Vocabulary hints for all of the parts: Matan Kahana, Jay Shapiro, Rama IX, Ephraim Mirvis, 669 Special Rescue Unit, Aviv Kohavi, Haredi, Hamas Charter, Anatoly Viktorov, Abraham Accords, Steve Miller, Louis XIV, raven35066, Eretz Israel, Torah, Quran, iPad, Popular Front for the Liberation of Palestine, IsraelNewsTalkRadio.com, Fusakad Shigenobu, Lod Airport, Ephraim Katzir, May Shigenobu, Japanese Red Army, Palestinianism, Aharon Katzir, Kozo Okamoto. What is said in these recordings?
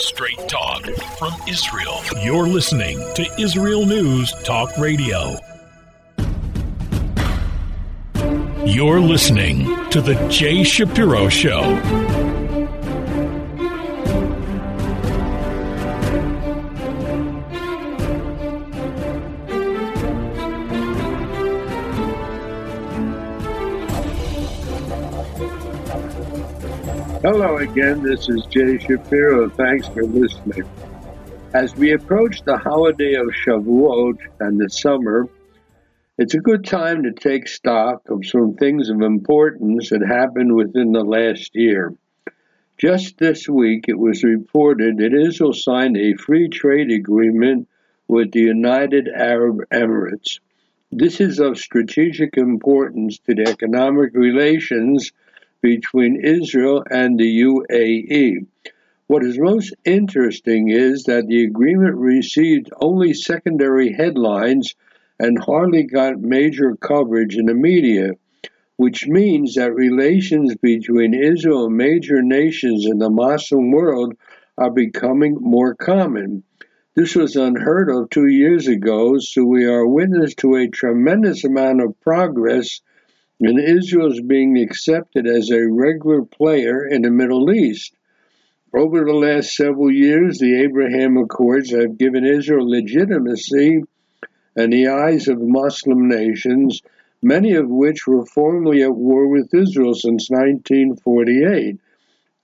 Straight talk from Israel. You're listening to Israel News Talk Radio. You're listening to The Jay Shapiro Show. Hello again, this is Jay Shapiro. Thanks for listening. As we approach the holiday of Shavuot and the summer, it's a good time to take stock of some things of importance that happened within the last year. Just this week, it was reported that Israel signed a free trade agreement with the United Arab Emirates. This is of strategic importance to the economic relations between Israel and the UAE. What is most interesting is that the agreement received only secondary headlines and hardly got major coverage in the media, which means that relations between Israel and major nations in the Muslim world are becoming more common. This was unheard of 2 years ago, so we are witness to a tremendous amount of progress in Israel's being accepted as a regular player in the Middle East. Over the last several years, the Abraham Accords have given Israel legitimacy in the eyes of Muslim nations, many of which were formerly at war with Israel since 1948.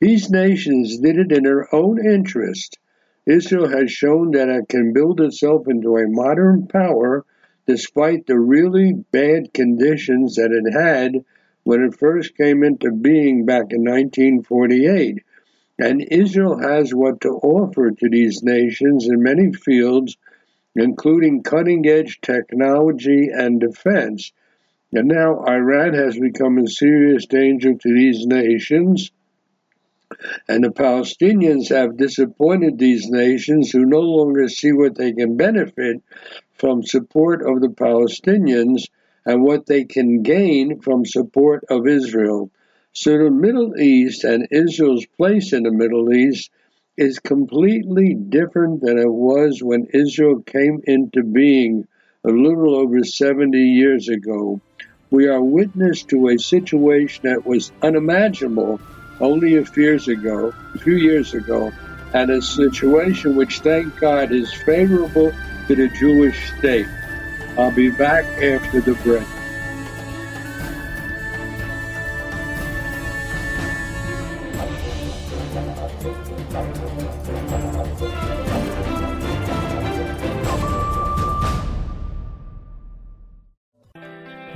These nations did it in their own interest. Israel has shown that it can build itself into a modern power despite the really bad conditions that it had when it first came into being back in 1948. And Israel has what to offer to these nations in many fields, including cutting-edge technology and defense. And now Iran has become a serious danger to these nations, and the Palestinians have disappointed these nations who no longer see what they can benefit from support of the Palestinians and what they can gain from support of Israel. So the Middle East and Israel's place in the Middle East is completely different than it was when Israel came into being a little over 70 years ago. We are witness to a situation that was unimaginable only a few years ago, and a situation which, thank God, is favorable to the Jewish state. I'll be back after the break.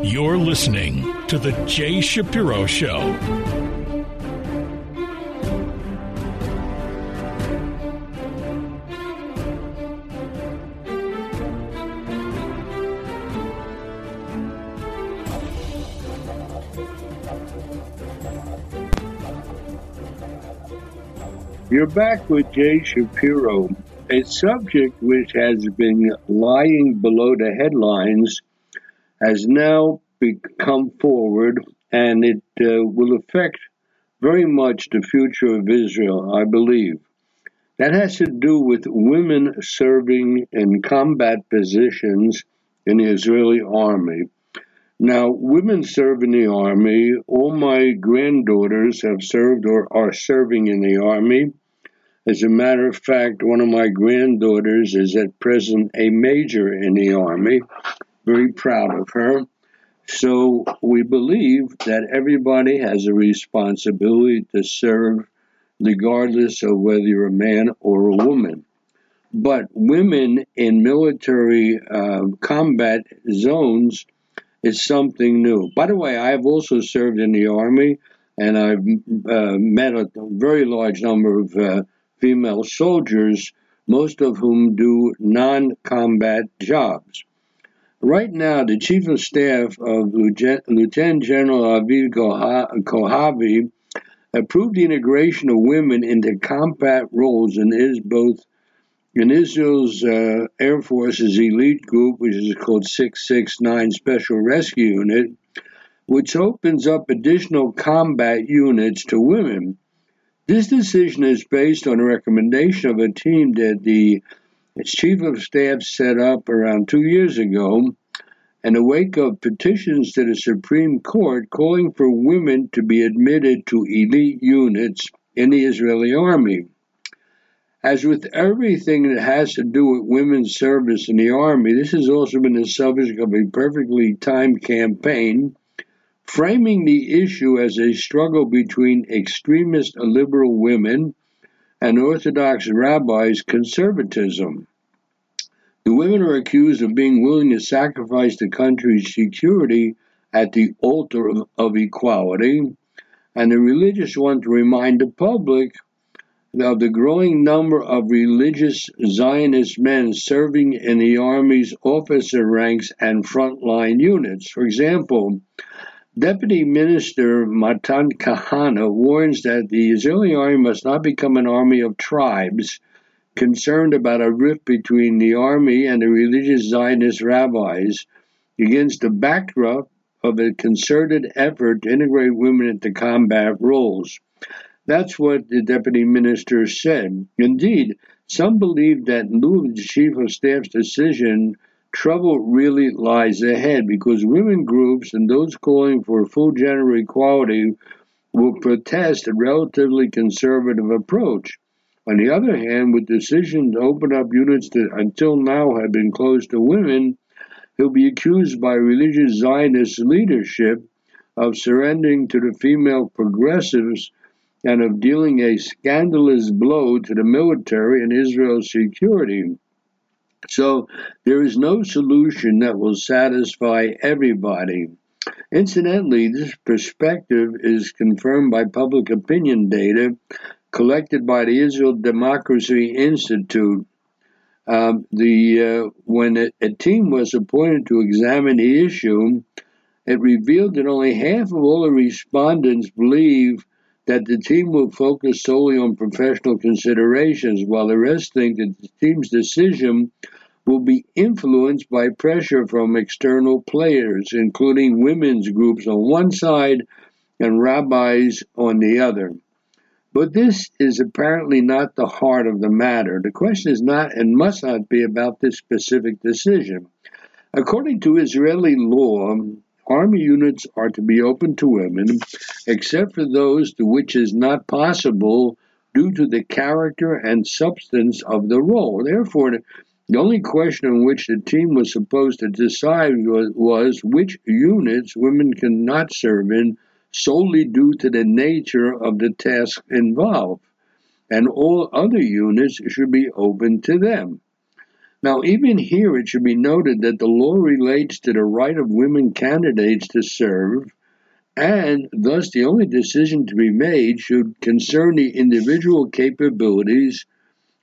You're listening to The Jay Shapiro Show. You're back with Jay Shapiro. A subject which has been lying below the headlines has now come forward, and it will affect very much the future of Israel, I believe. That has to do with women serving in combat positions in the Israeli army. Now, women serve in the army. All my granddaughters have served or are serving in the army. As a matter of fact, one of my granddaughters is at present a major in the army. Very proud of her. So we believe that everybody has a responsibility to serve regardless of whether you're a man or a woman. But women in military combat zones is something new. By the way, I have also served in the Army, and I've met a very large number of female soldiers, most of whom do non-combat jobs. Right now, the Chief of Staff of Lieutenant General Aviv Kohavi approved the integration of women into combat roles in Israel's Air Force's elite group, which is called 669 Special Rescue Unit, which opens up additional combat units to women. This decision is based on a recommendation of a team that the Chief of Staff set up around 2 years ago in the wake of petitions to the Supreme Court calling for women to be admitted to elite units in the Israeli Army. As with everything that has to do with women's service in the Army, this has also been the subject of a perfectly timed campaign, framing the issue as a struggle between extremist liberal women and Orthodox rabbis' conservatism. The women are accused of being willing to sacrifice the country's security at the altar of equality, and the religious want to remind the public of the growing number of religious Zionist men serving in the Army's officer ranks and frontline units. For example, Deputy Minister Matan Kahana warns that the Israeli army must not become an army of tribes, concerned about a rift between the army and the religious Zionist rabbis, against the backdrop of a concerted effort to integrate women into combat roles. That's what the Deputy Minister said. Indeed, some believe that in lieu of the Chief of Staff's decision, trouble really lies ahead, because women groups and those calling for full gender equality will protest a relatively conservative approach. On the other hand, with decisions to open up units that until now have been closed to women, he'll be accused by religious Zionist leadership of surrendering to the female progressives and of dealing a scandalous blow to the military and Israel's security. So there is no solution that will satisfy everybody. Incidentally, this perspective is confirmed by public opinion data collected by the Israel Democracy Institute. When a team was appointed to examine the issue, it revealed that only half of all the respondents believe that the team will focus solely on professional considerations, while the rest think that the team's decision will be influenced by pressure from external players, including women's groups on one side and rabbis on the other. But this is apparently not the heart of the matter. The question is not and must not be about this specific decision. According to Israeli law, Army units are to be open to women, except for those to which is not possible due to the character and substance of the role. Therefore, the only question on which the team was supposed to decide was which units women cannot serve in solely due to the nature of the task involved, and all other units should be open to them. Now, even here, it should be noted that the law relates to the right of women candidates to serve, and thus the only decision to be made should concern the individual capabilities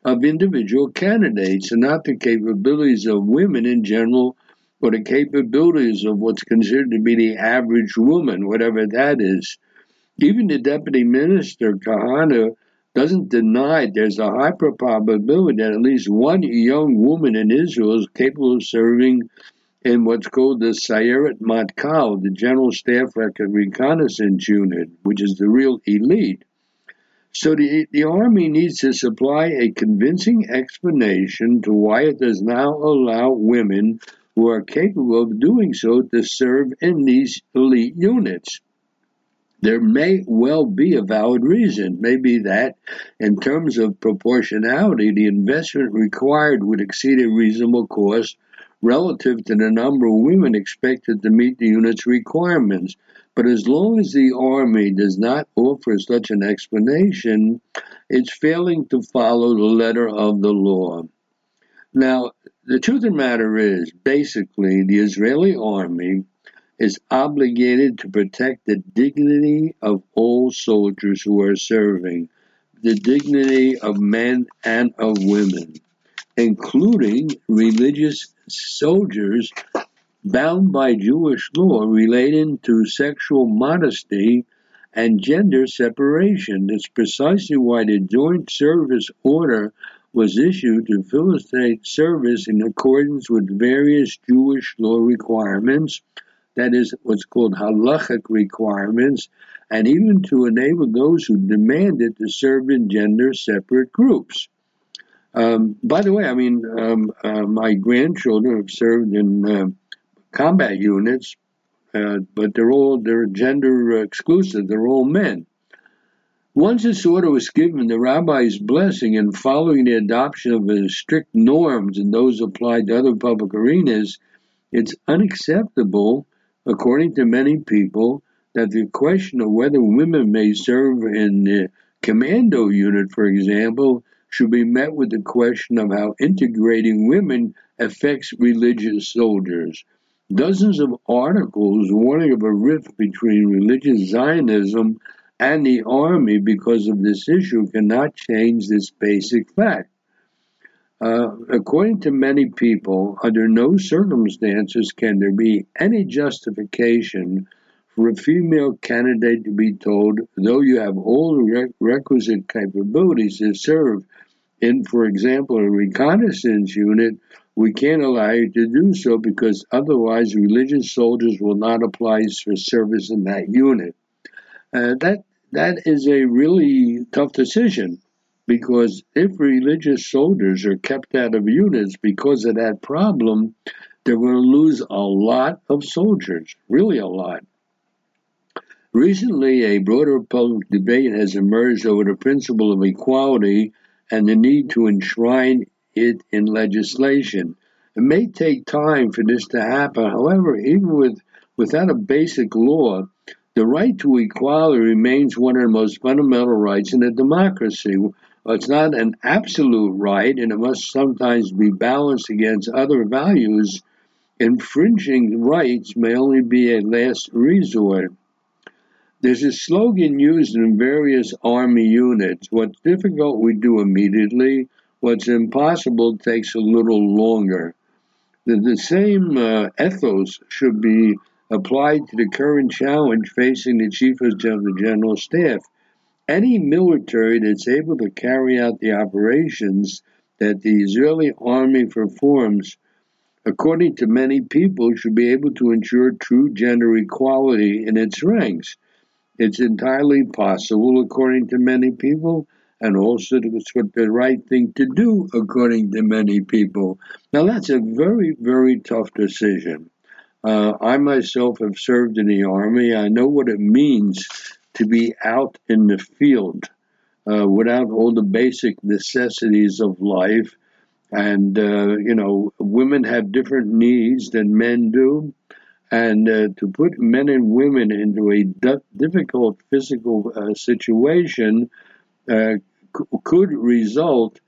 of individual candidates, and not the capabilities of women in general, or the capabilities of what's considered to be the average woman, whatever that is. Even the Deputy Minister, Kahana, doesn't deny there's a high probability that at least one young woman in Israel is capable of serving in what's called the Sayeret Matkal, the General Staff Reconnaissance Unit, which is the real elite. So the Army needs to supply a convincing explanation to why it does now allow women who are capable of doing so to serve in these elite units. There may well be a valid reason. Maybe that, in terms of proportionality, the investment required would exceed a reasonable cost relative to the number of women expected to meet the unit's requirements. But as long as the Army does not offer such an explanation, it's failing to follow the letter of the law. Now, the truth of the matter is, basically, the Israeli Army is obligated to protect the dignity of all soldiers who are serving. the dignity of men and of women, including religious soldiers bound by Jewish law relating to sexual modesty and gender separation. That's precisely why the Joint Service Order was issued to facilitate service in accordance with various Jewish law requirements, that is, what's called halachic requirements, and even to enable those who demanded to serve in gender-separate groups. By the way, my grandchildren have served in combat units, but they're gender exclusive. They're all men. Once this order was given, the rabbi's blessing, and following the adoption of the strict norms and those applied to other public arenas, it's unacceptable, according to many people, that the question of whether women may serve in the commando unit, for example, should be met with the question of how integrating women affects religious soldiers. Dozens of articles warning of a rift between religious Zionism and the army because of this issue cannot change this basic fact. According to many people, under no circumstances can there be any justification for a female candidate to be told, though you have all the requisite capabilities to serve in, for example, a reconnaissance unit, we can't allow you to do so because otherwise religious soldiers will not apply for service in that unit. That is a really tough decision, because if religious soldiers are kept out of units because of that problem, they're going to lose a lot of soldiers, really a lot. Recently, a broader public debate has emerged over the principle of equality and the need to enshrine it in legislation. It may take time for this to happen. However, even without a basic law, the right to equality remains one of the most fundamental rights in a democracy. It's not an absolute right, and it must sometimes be balanced against other values. Infringing rights may only be a last resort. There's a slogan used in various army units: what's difficult we do immediately, what's impossible takes a little longer. The same ethos should be applied to the current challenge facing the Chief of the General Staff. Any military that's able to carry out the operations that the Israeli army performs, according to many people, should be able to ensure true gender equality in its ranks. It's entirely possible, according to many people, and also it's the right thing to do, according to many people. Now, that's a very, very tough decision. I myself have served in the Army. I know what it means to be out in the field without all the basic necessities of life. And, women have different needs than men do. And to put men and women into a difficult physical situation could result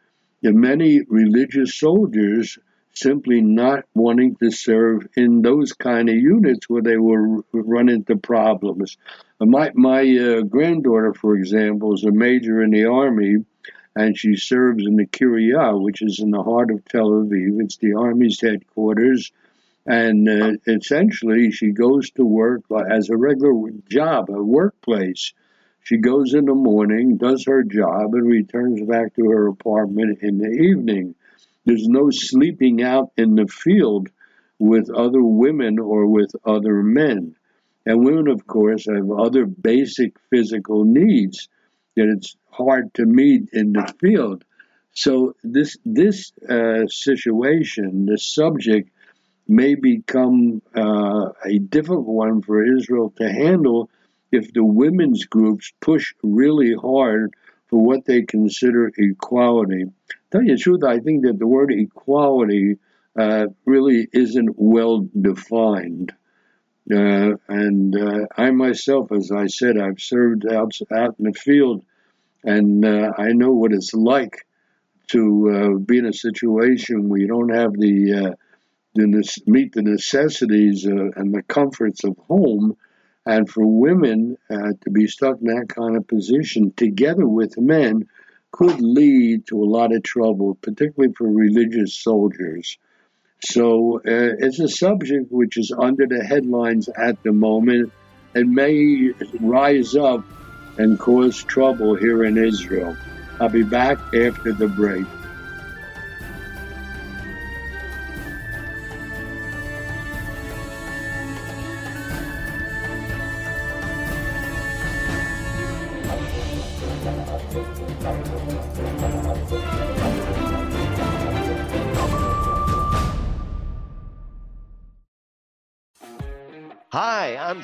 in many religious soldiers simply not wanting to serve in those kind of units where they will run into problems. My granddaughter, for example, is a major in the Army, and she serves in the Kiryat, which is in the heart of Tel Aviv. It's the Army's headquarters, and essentially she goes to work as a regular job, a workplace. She goes in the morning, does her job, and returns back to her apartment in the evening. There's no sleeping out in the field with other women or with other men. And women, of course, have other basic physical needs that it's hard to meet in the field. So this situation, this subject, may become a difficult one for Israel to handle if the women's groups push really hard for what they consider equality. Tell you the truth, I think that the word equality really isn't well defined. I myself, as I said, I've served out in the field, and I know what it's like to be in a situation where you don't have meet the necessities and the comforts of home, and for women to be stuck in that kind of position together with men could lead to a lot of trouble, particularly for religious soldiers. So it's a subject which is under the headlines at the moment and may rise up and cause trouble here in Israel. I'll be back after the break. I'm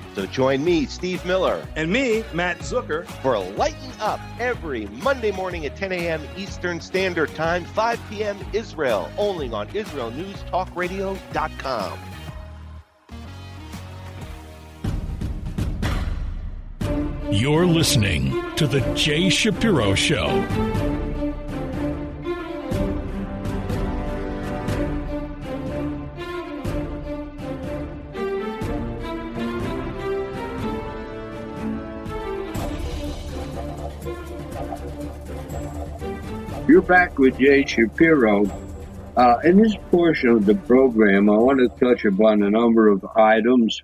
So join me, Steve Miller. And me, Matt Zucker. For Lighten Up every Monday morning at 10 a.m. Eastern Standard Time, 5 p.m. Israel, only on IsraelNewsTalkRadio.com. You're listening to The Jay Shapiro Show. You're back with Jay Shapiro. In this portion of the program, I want to touch upon a number of items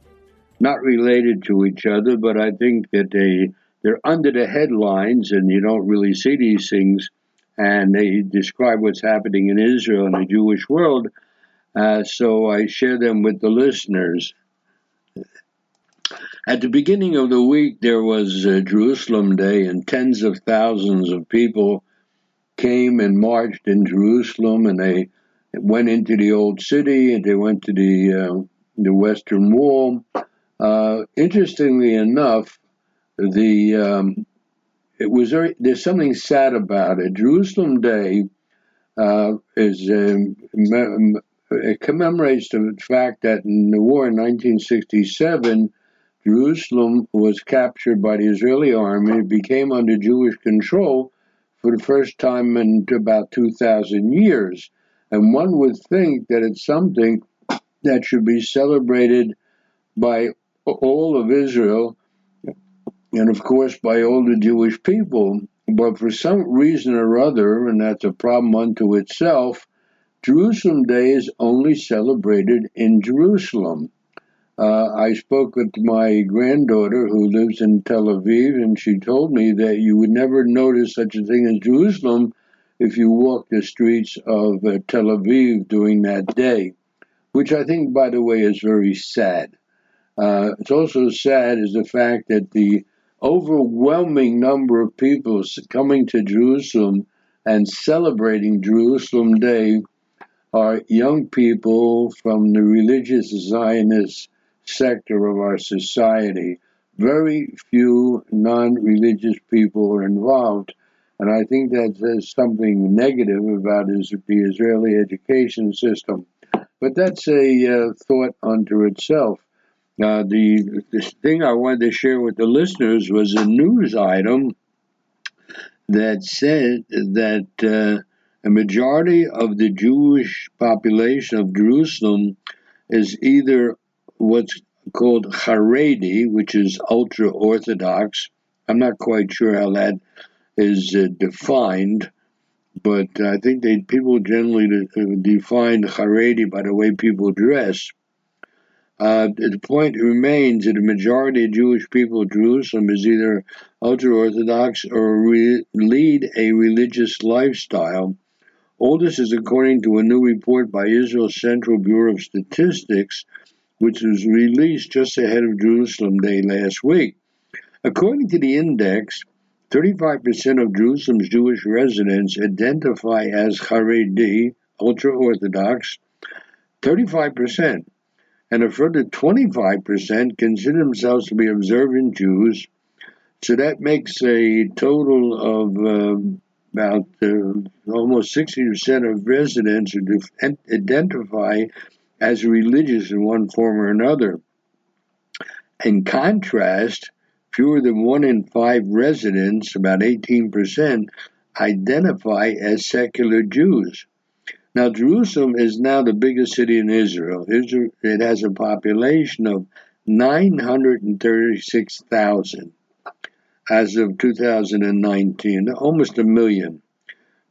not related to each other, but I think that they're under the headlines and you don't really see these things, and they describe what's happening in Israel and the Jewish world, so I share them with the listeners. At the beginning of the week, there was Jerusalem Day, and tens of thousands of people came and marched in Jerusalem, and they went into the old city, and they went to the Western Wall. Interestingly enough, there's something sad about it. Jerusalem Day it commemorates the fact that in the war in 1967, Jerusalem was captured by the Israeli army. It became under Jewish control for the first time in about 2,000 years. And one would think that it's something that should be celebrated by all of Israel and, of course, by all the Jewish people. But for some reason or other, and that's a problem unto itself, Jerusalem Day is only celebrated in Jerusalem. I spoke with my granddaughter who lives in Tel Aviv, and she told me that you would never notice such a thing as Jerusalem if you walked the streets of Tel Aviv during that day, which I think, by the way, is very sad. It's also sad is the fact that the overwhelming number of people coming to Jerusalem and celebrating Jerusalem Day are young people from the religious Zionist sector of our society. Very few non-religious people are involved, and I think that there's something negative about the Israeli education system. But that's a thought unto itself. The thing I wanted to share with the listeners was a news item that said that a majority of the Jewish population of Jerusalem is either what's called Haredi, which is ultra-Orthodox. I'm not quite sure how that is defined, but I think people generally define Haredi by the way people dress. The point remains that the majority of Jewish people in Jerusalem is either ultra-Orthodox or lead a religious lifestyle. All this is according to a new report by Israel's Central Bureau of Statistics, which was released just ahead of Jerusalem Day last week. According to the index, 35% of Jerusalem's Jewish residents identify as Haredi, ultra-Orthodox, 35%, and a further 25% consider themselves to be observant Jews. So that makes a total of About almost 60% of residents who identify as religious in one form or another. In contrast, fewer than 1 in 5 residents, about 18%, identify as secular Jews. Now, Jerusalem is now the biggest city in Israel. It has a population of 936,000. As of 2019, almost 1 million,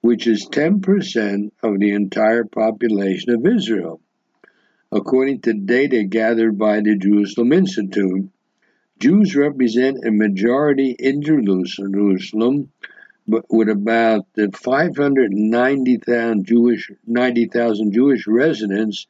which is 10% of the entire population of Israel. According to data gathered by the Jerusalem Institute, Jews represent a majority in Jerusalem, with about 590,000 Jewish residents,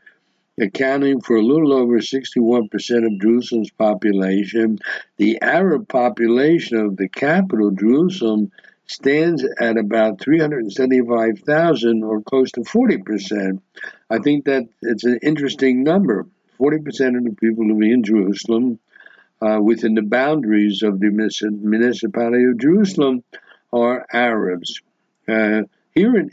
accounting for a little over 61% of Jerusalem's population. The Arab population of the capital, Jerusalem, stands at about 375,000, or close to 40%. I think that it's an interesting number. 40% of the people living in Jerusalem, within the boundaries of the municipality of Jerusalem, are Arabs. Here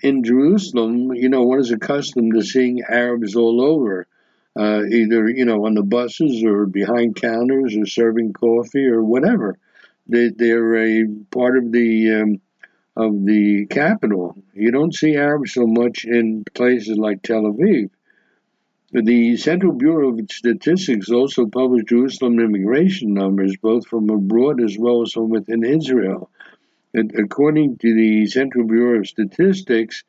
in Jerusalem, one is accustomed to seeing Arabs all over. Either, on the buses or behind counters or serving coffee or whatever. They're a part of the capital. You don't see Arabs so much in places like Tel Aviv. The Central Bureau of Statistics also published Jerusalem immigration numbers, both from abroad as well as from within Israel. And according to the Central Bureau of Statistics,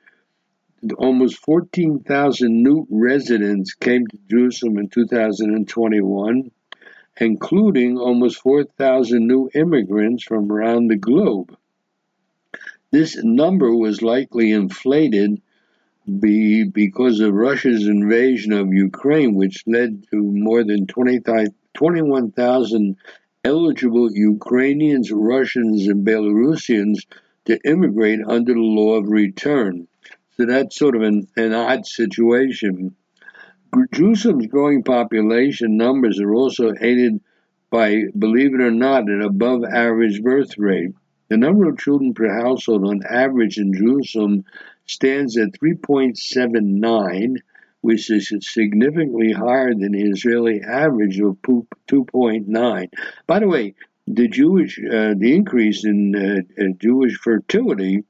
almost 14,000 new residents came to Jerusalem in 2021, including almost 4,000 new immigrants from around the globe. This number was likely inflated because of Russia's invasion of Ukraine, which led to more than 21,000 eligible Ukrainians, Russians, and Belarusians to immigrate under the law of return. So that's sort of an odd situation. Jerusalem's growing population numbers are also aided by, believe it or not, an above-average birth rate. The number of children per household on average in Jerusalem stands at 3.79, which is significantly higher than the Israeli average of 2.9. By the way, the increase in Jewish fertility,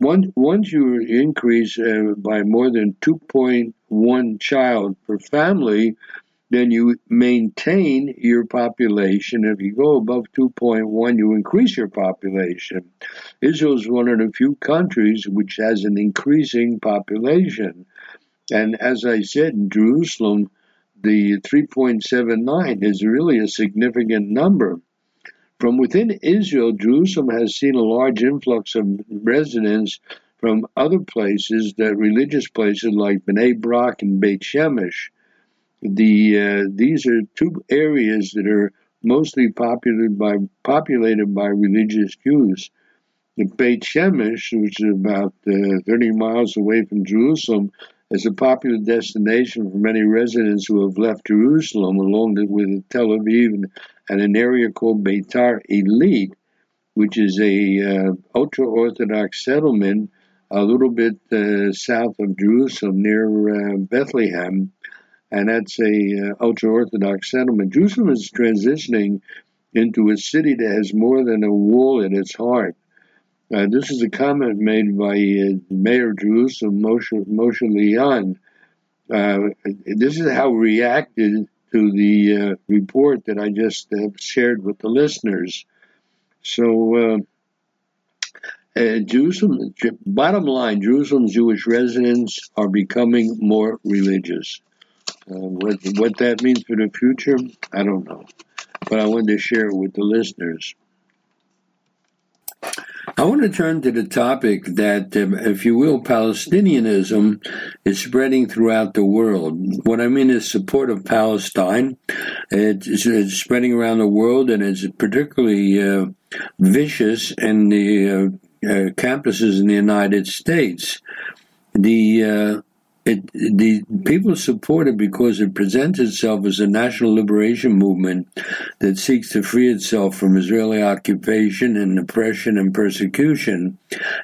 once you increase by more than 2.1 child per family, then you maintain your population. If you go above 2.1, you increase your population. Israel is one of the few countries which has an increasing population. And as I said, in Jerusalem, the 3.79 is really a significant number. From within Israel, Jerusalem has seen a large influx of residents from other places, religious places like Bnei Brak and Beit Shemesh. These are two areas that are mostly populated by religious Jews. The Beit Shemesh, which is about 30 miles away from Jerusalem, is a popular destination for many residents who have left Jerusalem, along with Tel Aviv and an area called Beitar Elite, which is a ultra-Orthodox settlement a little bit south of Jerusalem, near Bethlehem. And that's a ultra-Orthodox settlement. Jerusalem is transitioning into a city that has more than a wall in its heart. This is a comment made by Mayor of Jerusalem, Moshe Leon. This is how he reacted to the report that I just shared with the listeners. So, Jerusalem. Bottom line, Jerusalem's Jewish residents are becoming more religious. What that means for the future, I don't know. But I wanted to share it with the listeners. I want to turn to the topic that, if you will, Palestinianism is spreading throughout the world. What I mean is support of Palestine. It's spreading around the world, and it's particularly vicious in the campuses in the United States. The The people support it because it presents itself as a national liberation movement that seeks to free itself from Israeli occupation and oppression and persecution.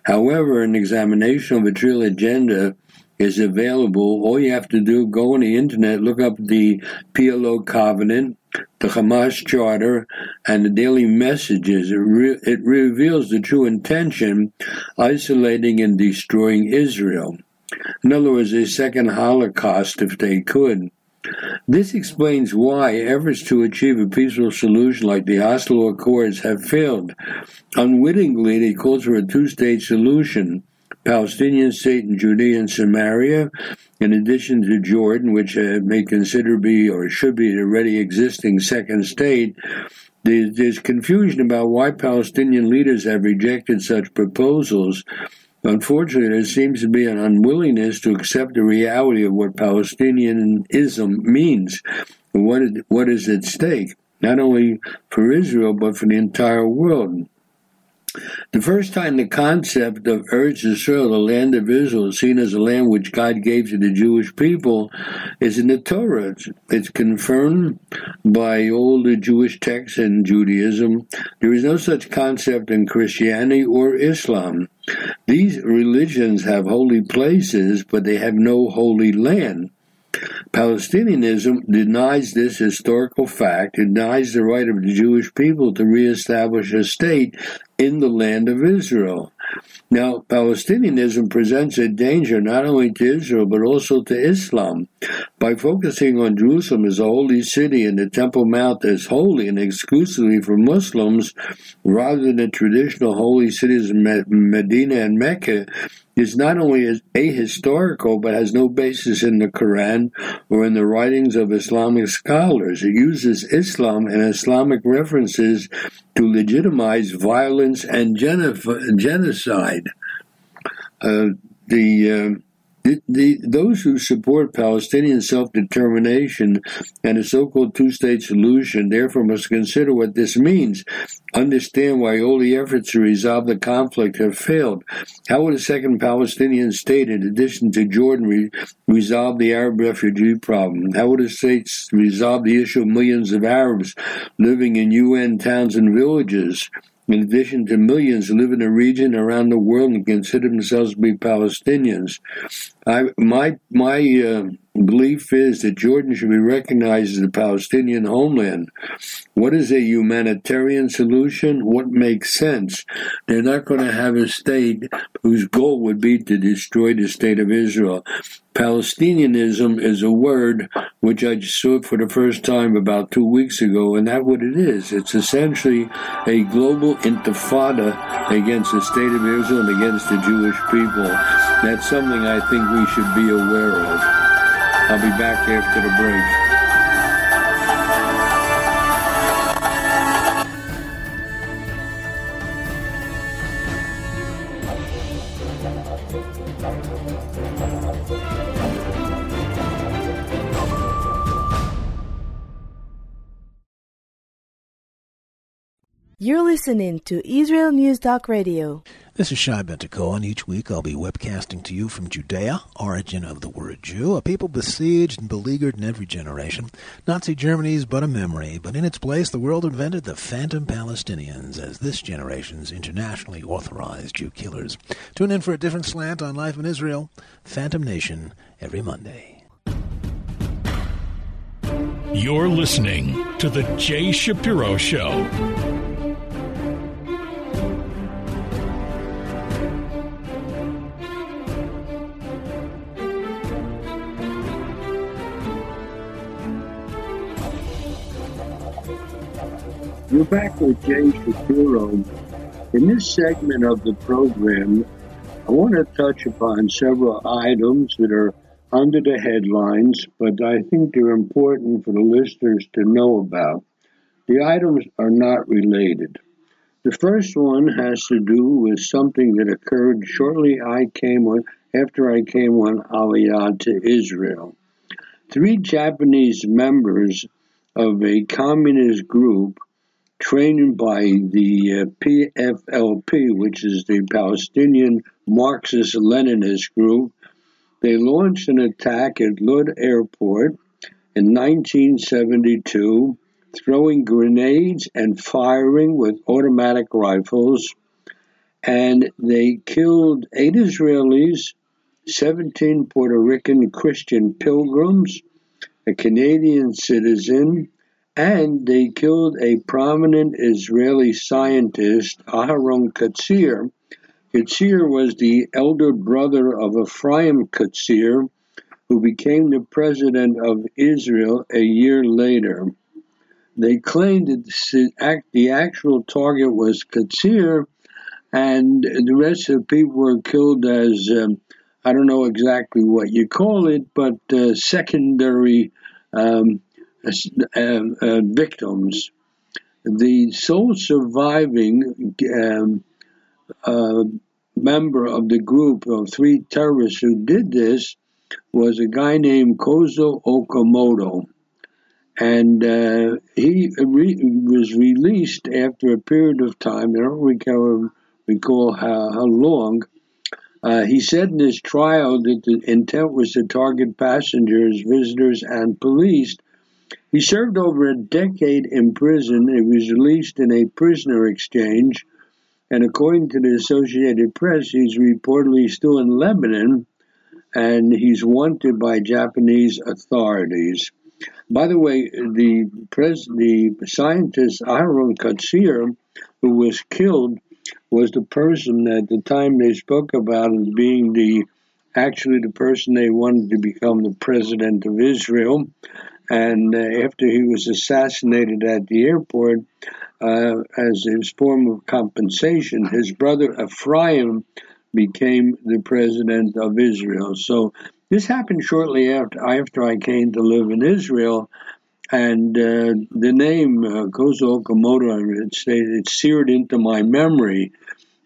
However, an examination of its real agenda is available. All you have to do, go on the internet, look up the PLO Covenant, the Hamas Charter, and the daily messages. It reveals the true intention, isolating and destroying Israel. In other words, a second Holocaust if they could. This explains why efforts to achieve a peaceful solution like the Oslo Accords have failed. Unwittingly, they called for a two-state solution, Palestinian state in Judea and Samaria, in addition to Jordan, which may consider be or should be an already existing second state. There's confusion about why Palestinian leaders have rejected such proposals. Unfortunately, there seems to be an unwillingness to accept the reality of what Palestinianism means and what is at stake, not only for Israel but for the entire world. The first time the concept of Eretz Israel, the land of Israel, seen as a land which God gave to the Jewish people, is in the Torah. It's confirmed by all the Jewish texts and Judaism. There is no such concept in Christianity or Islam. These religions have holy places, but they have no holy land. Palestinianism denies this historical fact. It denies the right of the Jewish people to reestablish a state in the land of Israel. Now, Palestinianism presents a danger not only to Israel but also to Islam. By focusing on Jerusalem as a holy city and the Temple Mount as holy and exclusively for Muslims, rather than the traditional holy cities of Medina and Mecca, is not only ahistorical but has no basis in the Quran or in the writings of Islamic scholars. It uses Islam and Islamic references to legitimize violence and genocide. Those who support Palestinian self-determination and a so-called two-state solution therefore must consider what this means, understand why all the efforts to resolve the conflict have failed. How would a second Palestinian state, in addition to Jordan, resolve the Arab refugee problem? How would a state resolve the issue of millions of Arabs living in UN towns and villages? In addition to millions who live in a region around the world and consider themselves to be Palestinians. My belief is that Jordan should be recognized as the Palestinian homeland. What is a humanitarian solution? What makes sense? They're not going to have a state whose goal would be to destroy the state of Israel. Palestinianism is a word which I just saw for the first time about 2 weeks ago, and that's what it is. It's essentially a global intifada against the state of Israel and against the Jewish people. That's something I think we should be aware of. I'll be back after the break. You're listening to Israel News Talk Radio. This is Shai Bentecoa, and each week I'll be webcasting to you from Judea, origin of the word Jew, a people besieged and beleaguered in every generation. Nazi Germany's but a memory, but in its place the world invented the phantom Palestinians as this generation's internationally authorized Jew killers. Tune in for a different slant on life in Israel, Phantom Nation, every Monday. You're listening to The Jay Shapiro Show. You're back with Jay Shapiro. In this segment of the program, I want to touch upon several items that are under the headlines, but I think they're important for the listeners to know about. The items are not related. The first one has to do with something that occurred shortly after I came on Aliyah to Israel. Three Japanese members of a communist group trained by the PFLP, which is the Palestinian Marxist-Leninist group, They launched an attack at Lod Airport in 1972, throwing grenades and firing with automatic rifles, and they killed 8 Israelis, 17 Puerto Rican Christian pilgrims, a Canadian citizen, and they killed a prominent Israeli scientist, Aharon Katzir. Katzir was the elder brother of Ephraim Katzir, who became the president of Israel a year later. They claimed that the actual target was Katzir, and the rest of the people were killed as, I don't know exactly what you call it, but secondary victims. The sole surviving member of the group of 3 terrorists who did this was a guy named Kozo Okamoto. And he was released after a period of time. I don't recall how long. He said in his trial that the intent was to target passengers, visitors, and police. He served over a decade in prison. He was released in a prisoner exchange. And according to the Associated Press, he's reportedly still in Lebanon, and he's wanted by Japanese authorities. By the way, the scientist Aharon Katzir, who was killed, was the person at the time they spoke about as being actually the person they wanted to become the president of Israel. And after he was assassinated at the airport, as his form of compensation, his brother Ephraim became the president of Israel. So this happened shortly after I came to live in Israel, and the name Kozo Okamoto, it's seared into my memory.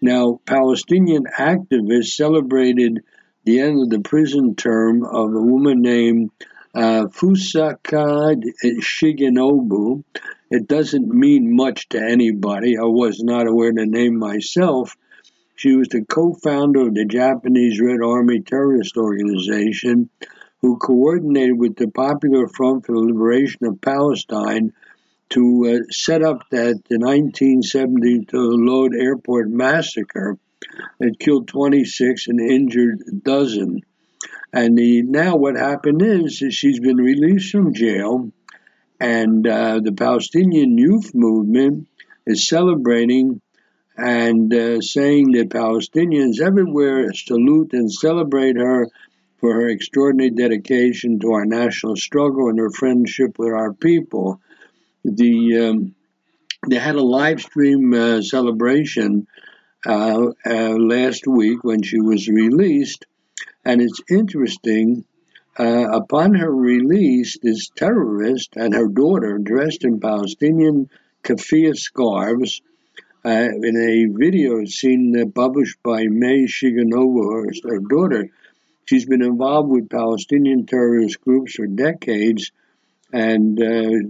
Now, Palestinian activists celebrated the end of the prison term of a woman named Fusakad Shigenobu. It doesn't mean much to anybody. I was not aware of the name myself. She was the co-founder of the Japanese Red Army terrorist organization, who coordinated with the Popular Front for the Liberation of Palestine to set up the 1970 Lod Airport massacre that killed 26 and injured a dozen. And now what happened is she's been released from jail, and the Palestinian youth movement is celebrating and saying that Palestinians everywhere salute and celebrate her for her extraordinary dedication to our national struggle and her friendship with our people. They had a live stream celebration last week when she was released. And it's interesting, upon her release, this terrorist and her daughter, dressed in Palestinian keffiyeh scarves, in a video seen published by May Shigenobu, her daughter, she's been involved with Palestinian terrorist groups for decades, and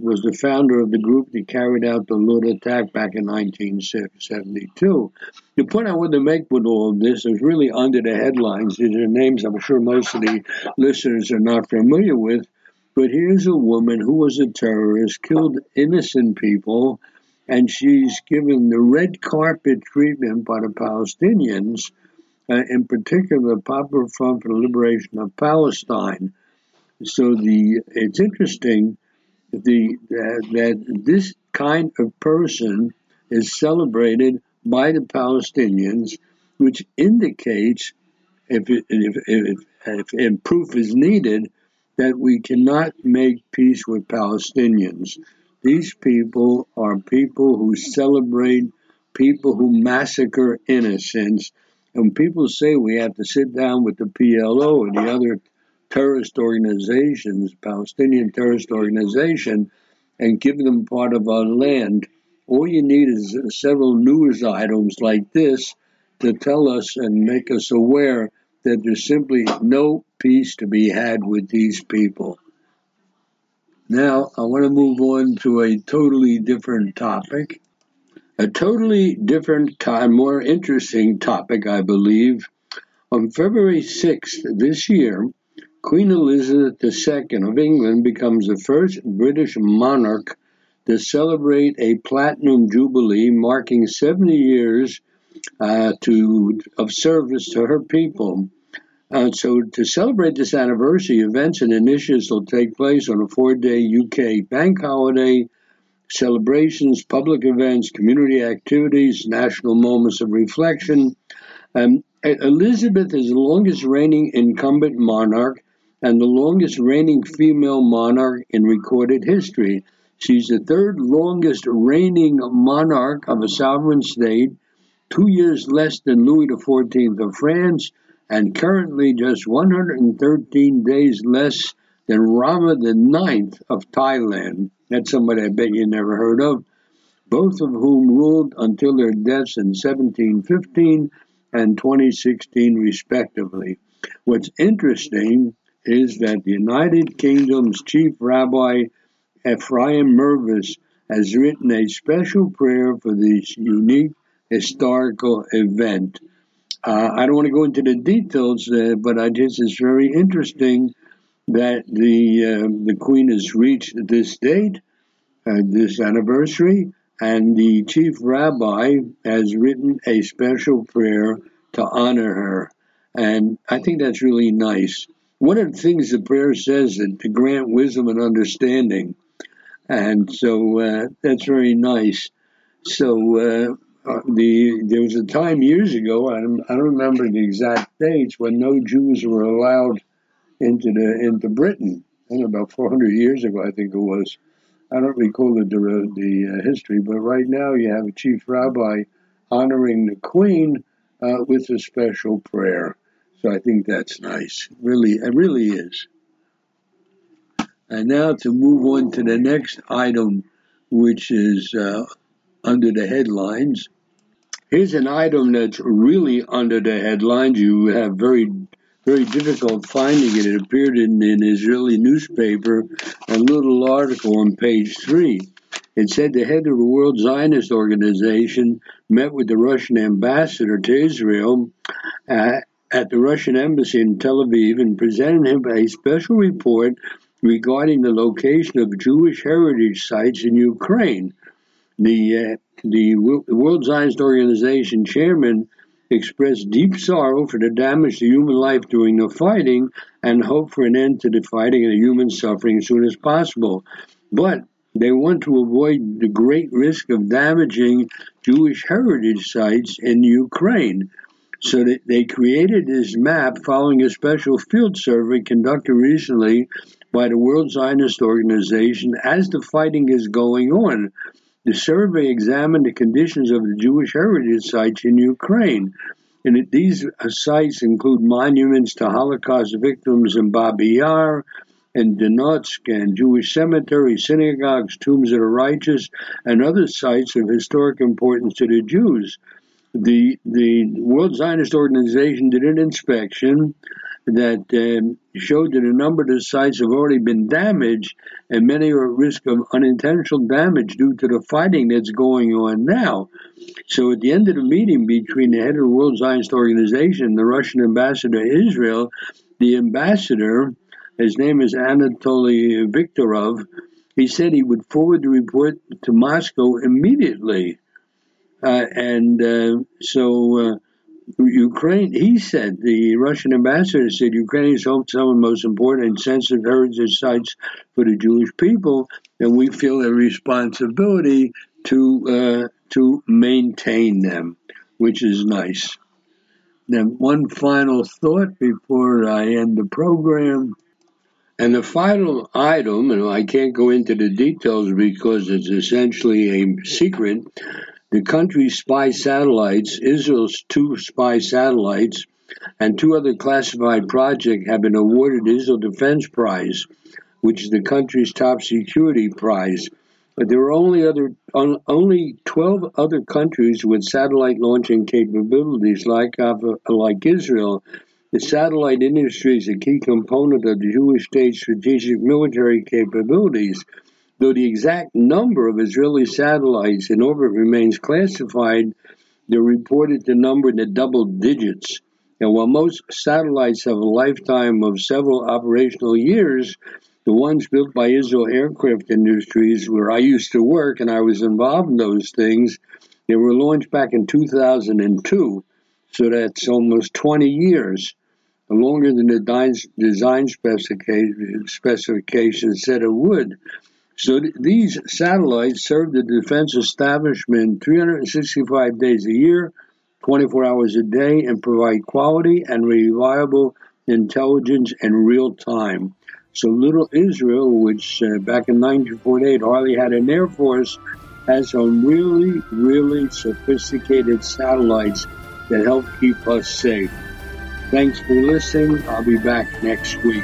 was the founder of the group that carried out the Lod attack back in 1972. The point I want to make with all of this is really under the headlines. These are names I'm sure most of the listeners are not familiar with, but here's a woman who was a terrorist, killed innocent people, and she's given the red carpet treatment by the Palestinians, in particular the Popular Front for the Liberation of Palestine. So it's interesting that this kind of person is celebrated by the Palestinians, which indicates, if proof is needed, that we cannot make peace with Palestinians. These people are people who celebrate, people who massacre innocents. And when people say we have to sit down with the PLO and the other terrorist organizations, Palestinian terrorist organization, and give them part of our land. All you need is several news items like this to tell us and make us aware that there's simply no peace to be had with these people. Now, I want to move on to a totally different topic. A totally different, more interesting topic, I believe, On February 6th this year, Queen Elizabeth II of England becomes the first British monarch to celebrate a platinum jubilee marking 70 years of service to her people. So to celebrate this anniversary, events and initiatives will take place on a 4-day UK bank holiday, celebrations, public events, community activities, national moments of reflection. Elizabeth is the longest reigning incumbent monarch and the longest reigning female monarch in recorded history. She's the third longest reigning monarch of a sovereign state, 2 years less than Louis XIV of France, and currently just 113 days less than Rama IX of Thailand. That's somebody I bet you never heard of, both of whom ruled until their deaths in 1715 and 2016, respectively. What's interesting is that the United Kingdom's chief rabbi, Ephraim Mirvis, has written a special prayer for this unique historical event. I don't want to go into the details, but I guess it's very interesting that the Queen has reached this date, this anniversary, and the chief rabbi has written a special prayer to honor her. And I think that's really nice. One of the things the prayer says is to grant wisdom and understanding. And so that's very nice. So there was a time years ago, I don't remember the exact dates, when no Jews were allowed into Britain. I don't know, about 400 years ago, I think it was. I don't recall the history, but right now you have a chief rabbi honoring the Queen with a special prayer. So I think that's nice. Really, it really is. And now to move on to the next item, which is under the headlines. Here's an item that's really under the headlines. You have very, very difficult finding it. It appeared in an Israeli newspaper, a little article on page 3. It said the head of the World Zionist Organization met with the Russian ambassador to Israel at the Russian embassy in Tel Aviv and presented him a special report regarding the location of Jewish heritage sites in Ukraine. The World Zionist Organization chairman expressed deep sorrow for the damage to human life during the fighting and hope for an end to the fighting and the human suffering as soon as possible. But they want to avoid the great risk of damaging Jewish heritage sites in Ukraine. So that they created this map following a special field survey conducted recently by the World Zionist Organization as the fighting is going on. The survey examined the conditions of the Jewish heritage sites in Ukraine. And these sites include monuments to Holocaust victims in Babi Yar and Donetsk and Jewish cemeteries, synagogues, tombs of the righteous, and other sites of historic importance to the Jews. The World Zionist Organization did an inspection that showed that a number of the sites have already been damaged and many are at risk of unintentional damage due to the fighting that's going on now. So at the end of the meeting between the head of the World Zionist Organization and the Russian ambassador to Israel, the ambassador, his name is Anatoly Viktorov, he said he would forward the report to Moscow immediately. So Ukraine, he said, the Russian ambassador said, Ukraine is home to some of the most important and sensitive heritage sites for the Jewish people, and we feel a responsibility to maintain them, which is nice. Then one final thought before I end the program. And the final item, and I can't go into the details because it's essentially a secret. The country's spy satellites, Israel's 2 spy satellites, and 2 other classified projects have been awarded Israel Defense Prize, which is the country's top security prize. But there are only 12 other countries with satellite launching capabilities like Israel. The satellite industry is a key component of the Jewish state's strategic military capabilities. Though the exact number of Israeli satellites in orbit remains classified, they're reported to number in the double digits. And while most satellites have a lifetime of several operational years, the ones built by Israel Aircraft Industries, where I used to work and I was involved in those things, they were launched back in 2002, so that's almost 20 years, longer than the design specifications said it would. So these satellites serve the defense establishment 365 days a year, 24 hours a day, and provide quality and reliable intelligence in real time. So little Israel, which back in 1948 hardly had an air force, has some really, really sophisticated satellites that help keep us safe. Thanks for listening. I'll be back next week.